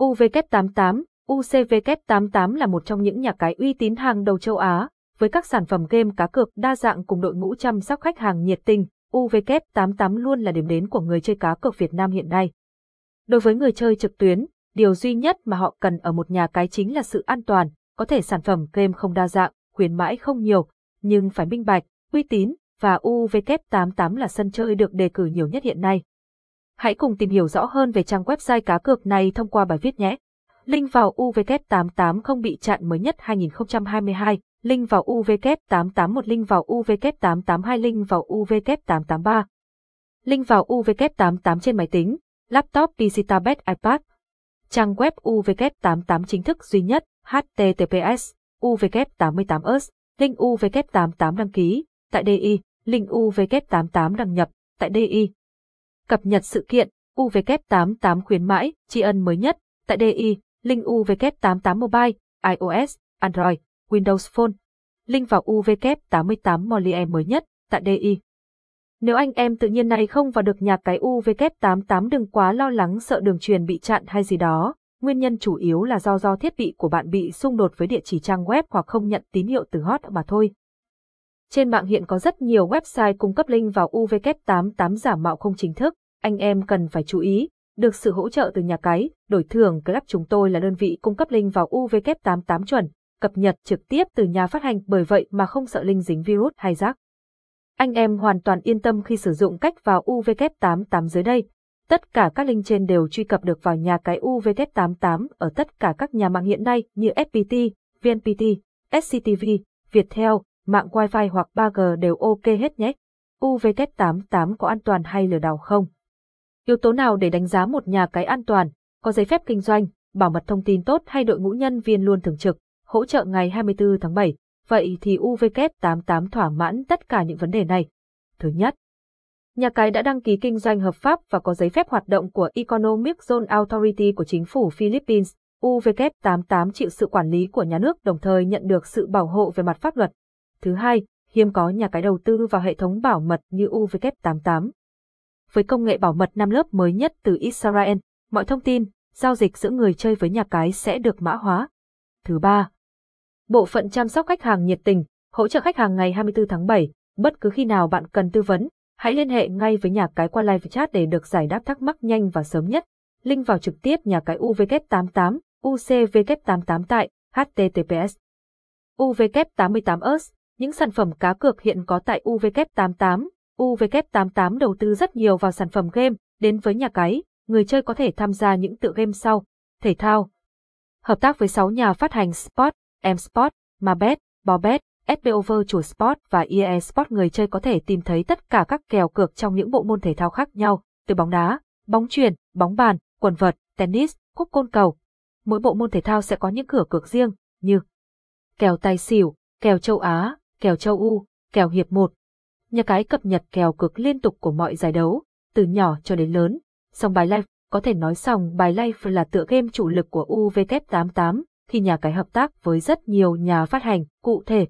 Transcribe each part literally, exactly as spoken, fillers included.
U V K tám tám, U C V K tám tám là một trong những nhà cái uy tín hàng đầu châu Á, với các sản phẩm game cá cược đa dạng cùng đội ngũ chăm sóc khách hàng nhiệt tình. U V K tám tám luôn là điểm đến của người chơi cá cược Việt Nam hiện nay. Đối với người chơi trực tuyến, điều duy nhất mà họ cần ở một nhà cái chính là sự an toàn. Có thể sản phẩm game không đa dạng, khuyến mãi không nhiều, nhưng phải minh bạch, uy tín, và U V K tám tám là sân chơi được đề cử nhiều nhất hiện nay. Hãy cùng tìm hiểu rõ hơn về trang website cá cược này thông qua bài viết nhé. Link vào U V K tám tám không bị chặn mới nhất hai nghìn không trăm hai mươi hai, link vào U V K tám tám một, link vào U V K tám tám hai, link vào U V K tám tám ba. Link vào U V K tám tám trên máy tính, laptop, pê xê, tablet, iPad. Trang web U V K tám tám chính thức duy nhất, H T T P S U V K tám tám U S, link U V K tám tám đăng ký, tại D I, link U V K tám tám đăng nhập, tại D I. Cập nhật sự kiện, U V K tám tám khuyến mãi, tri ân mới nhất, tại D I, link U V K tám tám Mobile, iOS, Android, Windows Phone, link vào U V K tám tám Mobile mới nhất, tại D I. Nếu anh em tự nhiên này không vào được nhà cái U V K tám tám đừng quá lo lắng sợ đường truyền bị chặn hay gì đó, nguyên nhân chủ yếu là do do thiết bị của bạn bị xung đột với địa chỉ trang web hoặc không nhận tín hiệu từ hot mà thôi. Trên mạng hiện có rất nhiều website cung cấp link vào U V K tám tám giả mạo không chính thức, anh em cần phải chú ý, được sự hỗ trợ từ nhà cái, đổi thưởng Club chúng tôi là đơn vị cung cấp link vào U V K tám tám chuẩn, cập nhật trực tiếp từ nhà phát hành bởi vậy mà không sợ link dính virus hay rác. Anh em hoàn toàn yên tâm khi sử dụng cách vào U V K tám tám dưới đây. Tất cả các link trên đều truy cập được vào nhà cái U V K tám tám ở tất cả các nhà mạng hiện nay như F P T, V N P T, S C T V, Viettel, mạng Wi-Fi hoặc ba G đều ok hết nhé. U V K tám tám có an toàn hay lừa đảo không? Yếu tố nào để đánh giá một nhà cái an toàn? Có giấy phép kinh doanh, bảo mật thông tin tốt hay đội ngũ nhân viên luôn thường trực, hỗ trợ ngày hai mươi tư tháng bảy? Vậy thì U V K tám tám thỏa mãn tất cả những vấn đề này. Thứ nhất, nhà cái đã đăng ký kinh doanh hợp pháp và có giấy phép hoạt động của Economic Zone Authority của chính phủ Philippines. U V K tám tám chịu sự quản lý của nhà nước đồng thời nhận được sự bảo hộ về mặt pháp luật. Thứ hai, hiếm có nhà cái đầu tư vào hệ thống bảo mật như U V K tám tám. Với công nghệ bảo mật năm lớp mới nhất từ Israel, mọi thông tin, giao dịch giữa người chơi với nhà cái sẽ được mã hóa. Thứ ba, bộ phận chăm sóc khách hàng nhiệt tình, hỗ trợ khách hàng ngày hai mươi tư tháng bảy, bất cứ khi nào bạn cần tư vấn, hãy liên hệ ngay với nhà cái qua live chat để được giải đáp thắc mắc nhanh và sớm nhất. Link vào trực tiếp nhà cái U V K tám tám, U C V K tám tám tại H T T P S. U V K tám tám U S, những sản phẩm cá cược hiện có tại U V K tám tám. U V K tám tám đầu tư rất nhiều vào sản phẩm game, đến với nhà cái, người chơi có thể tham gia những tựa game sau: thể thao, hợp tác với sáu nhà phát hành Sport, MSport, Mabet, Bobet, Sbover, chủ Sport và Easport. Người chơi có thể tìm thấy tất cả các kèo cược trong những bộ môn thể thao khác nhau, từ bóng đá, bóng chuyền, bóng bàn, quần vợt, tennis, cúp côn cầu. Mỗi bộ môn thể thao sẽ có những cửa cược riêng như kèo tài xỉu, kèo châu Á, kèo châu U, kèo hiệp một. Nhà cái cập nhật kèo cược liên tục của mọi giải đấu, từ nhỏ cho đến lớn. Sòng bài live, có thể nói sòng bài live là tựa game chủ lực của U V K tám tám. Khi nhà cái hợp tác với rất nhiều nhà phát hành, cụ thể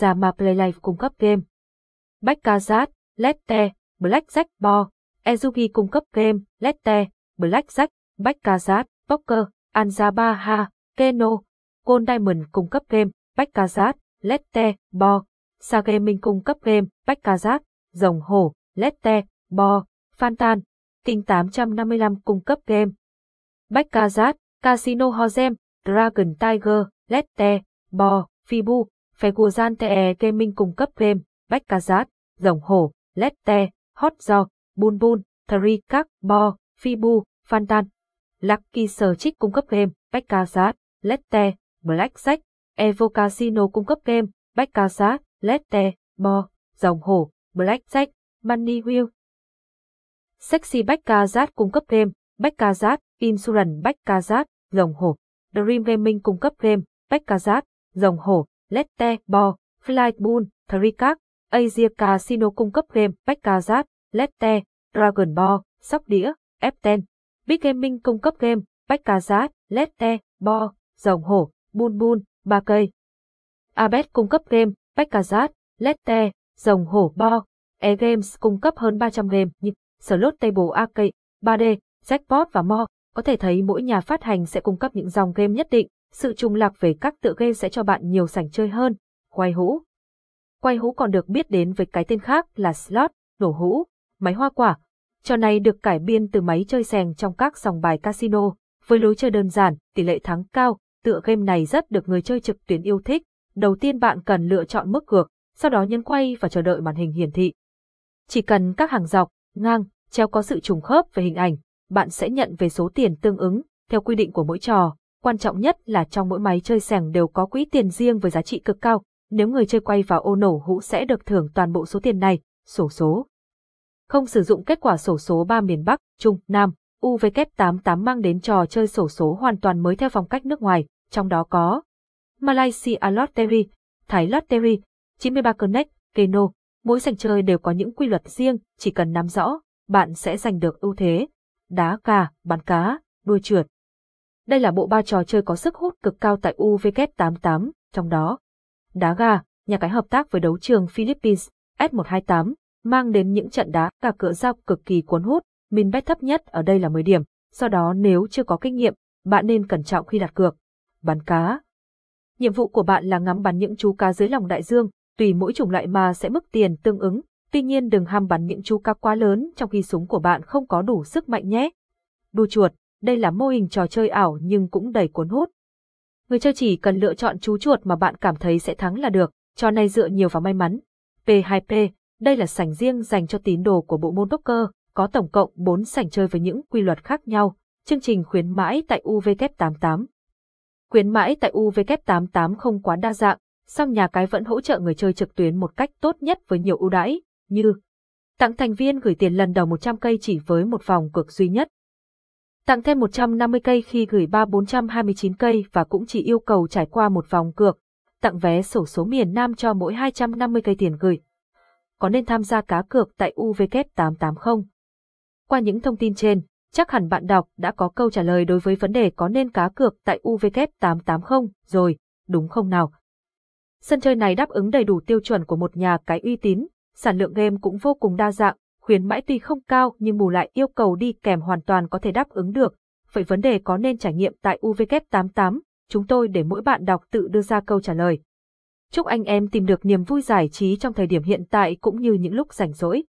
Gama Playlife cung cấp game Baccarat, Lette, Blackjack Bo, Ezuki cung cấp game Lette, Blackjack, Baccarat, Poker, Anzabaha, Keno, Golden Diamond cung cấp game Baccarat, Lette, Bo, Sa Gaming cung cấp game Baccarat, Rồng Hổ, Lette, Bo, Fantan, King tám trăm năm mươi lăm cung cấp game Baccarat, Casino Hozem, Dragon Tiger, Lette, Bo, Fibu, Feguazan, Air Games cung cấp game Baccarat, Rồng Hổ, Lette, Hot Dog, Bulbul, Tricak, Bo, Fibu, Fantan. Lucky Strike cung cấp game Baccarat, Lette, Blackjack. Evo Casino cung cấp game Baccarat, Lette, Bo, Rồng Hổ, Blackjack, Money Wheel. Sexy Baccarat cung cấp game Baccarat, Insurance Baccarat, Rồng Hổ. Dream Gaming cung cấp game Baccarat, Rồng Hổ, Lette, Bo, Flybull, Tricak. Asia Casino cung cấp game Baccarat, Lette, Dragon Bo, Sóc Đĩa, ép mười. Big Gaming cung cấp game Baccarat, Lette, Bo, Rồng Hổ, Bulbul, ba K. Abet cung cấp game Baccarat, Lette, Rồng Hổ, Bo. Air Games cung cấp hơn ba trăm game như Slot Table a ca, ba D, Jackpot và More. Có thể thấy mỗi nhà phát hành sẽ cung cấp những dòng game nhất định, sự trùng lạc về các tựa game sẽ cho bạn nhiều sảnh chơi hơn. Quay hũ. Quay hũ còn được biết đến với cái tên khác là slot, nổ hũ, máy hoa quả. Trò này được cải biên từ máy chơi xèng trong các sòng bài casino. Với lối chơi đơn giản, tỷ lệ thắng cao, tựa game này rất được người chơi trực tuyến yêu thích. Đầu tiên bạn cần lựa chọn mức cược, sau đó nhấn quay và chờ đợi màn hình hiển thị. Chỉ cần các hàng dọc, ngang, treo có sự trùng khớp về hình ảnh, bạn sẽ nhận về số tiền tương ứng, theo quy định của mỗi trò. Quan trọng nhất là trong mỗi máy chơi xèng đều có quỹ tiền riêng với giá trị cực cao. Nếu người chơi quay vào ô nổ hũ sẽ được thưởng toàn bộ số tiền này. Xổ số. Không sử dụng kết quả xổ số ba miền Bắc, Trung, Nam. U V K tám tám mang đến trò chơi xổ số hoàn toàn mới theo phong cách nước ngoài, trong đó có Malaysia Lottery, Thái Lottery, chín mươi ba Connect, Keno. Mỗi sảnh chơi đều có những quy luật riêng, chỉ cần nắm rõ, bạn sẽ giành được ưu thế. Đá gà, bắn cá, đua trượt. Đây là bộ ba trò chơi có sức hút cực cao tại U V K tám tám, trong đó đá gà, nhà cái hợp tác với đấu trường Philippines, S một hai tám, mang đến những trận đá gà cựa dao cực kỳ cuốn hút, min bet thấp nhất ở đây là mười điểm, do đó nếu chưa có kinh nghiệm, bạn nên cẩn trọng khi đặt cược. Bắn cá. Nhiệm vụ của bạn là ngắm bắn những chú cá dưới lòng đại dương, tùy mỗi chủng loại mà sẽ mức tiền tương ứng, tuy nhiên đừng ham bắn những chú cá quá lớn trong khi súng của bạn không có đủ sức mạnh nhé. Đua chuột, đây là mô hình trò chơi ảo nhưng cũng đầy cuốn hút. Người chơi chỉ cần lựa chọn chú chuột mà bạn cảm thấy sẽ thắng là được, trò này dựa nhiều vào may mắn. P hai P, đây là sảnh riêng dành cho tín đồ của bộ môn poker, có tổng cộng bốn sảnh chơi với những quy luật khác nhau. Chương trình khuyến mãi tại U V K tám tám. Khuyến mãi tại U V K tám tám không quá đa dạng, song nhà cái vẫn hỗ trợ người chơi trực tuyến một cách tốt nhất với nhiều ưu đãi, như tặng thành viên gửi tiền lần đầu một trăm cây chỉ với một vòng cược duy nhất, tặng thêm một trăm năm mươi cây khi gửi ba nghìn bốn trăm hai mươi chín cây và cũng chỉ yêu cầu trải qua một vòng cược, tặng vé xổ số miền Nam cho mỗi hai trăm năm mươi cây tiền gửi. Có nên tham gia cá cược tại U V K tám tám không? Qua những thông tin trên, chắc hẳn bạn đọc đã có câu trả lời đối với vấn đề có nên cá cược tại U V K tám tám không rồi, đúng không nào? Sân chơi này đáp ứng đầy đủ tiêu chuẩn của một nhà cái uy tín, sản lượng game cũng vô cùng đa dạng, khuyến mãi tuy không cao nhưng bù lại yêu cầu đi kèm hoàn toàn có thể đáp ứng được. Vậy vấn đề có nên trải nghiệm tại U V K tám tám, chúng tôi để mỗi bạn đọc tự đưa ra câu trả lời. Chúc anh em tìm được niềm vui giải trí trong thời điểm hiện tại cũng như những lúc rảnh rỗi.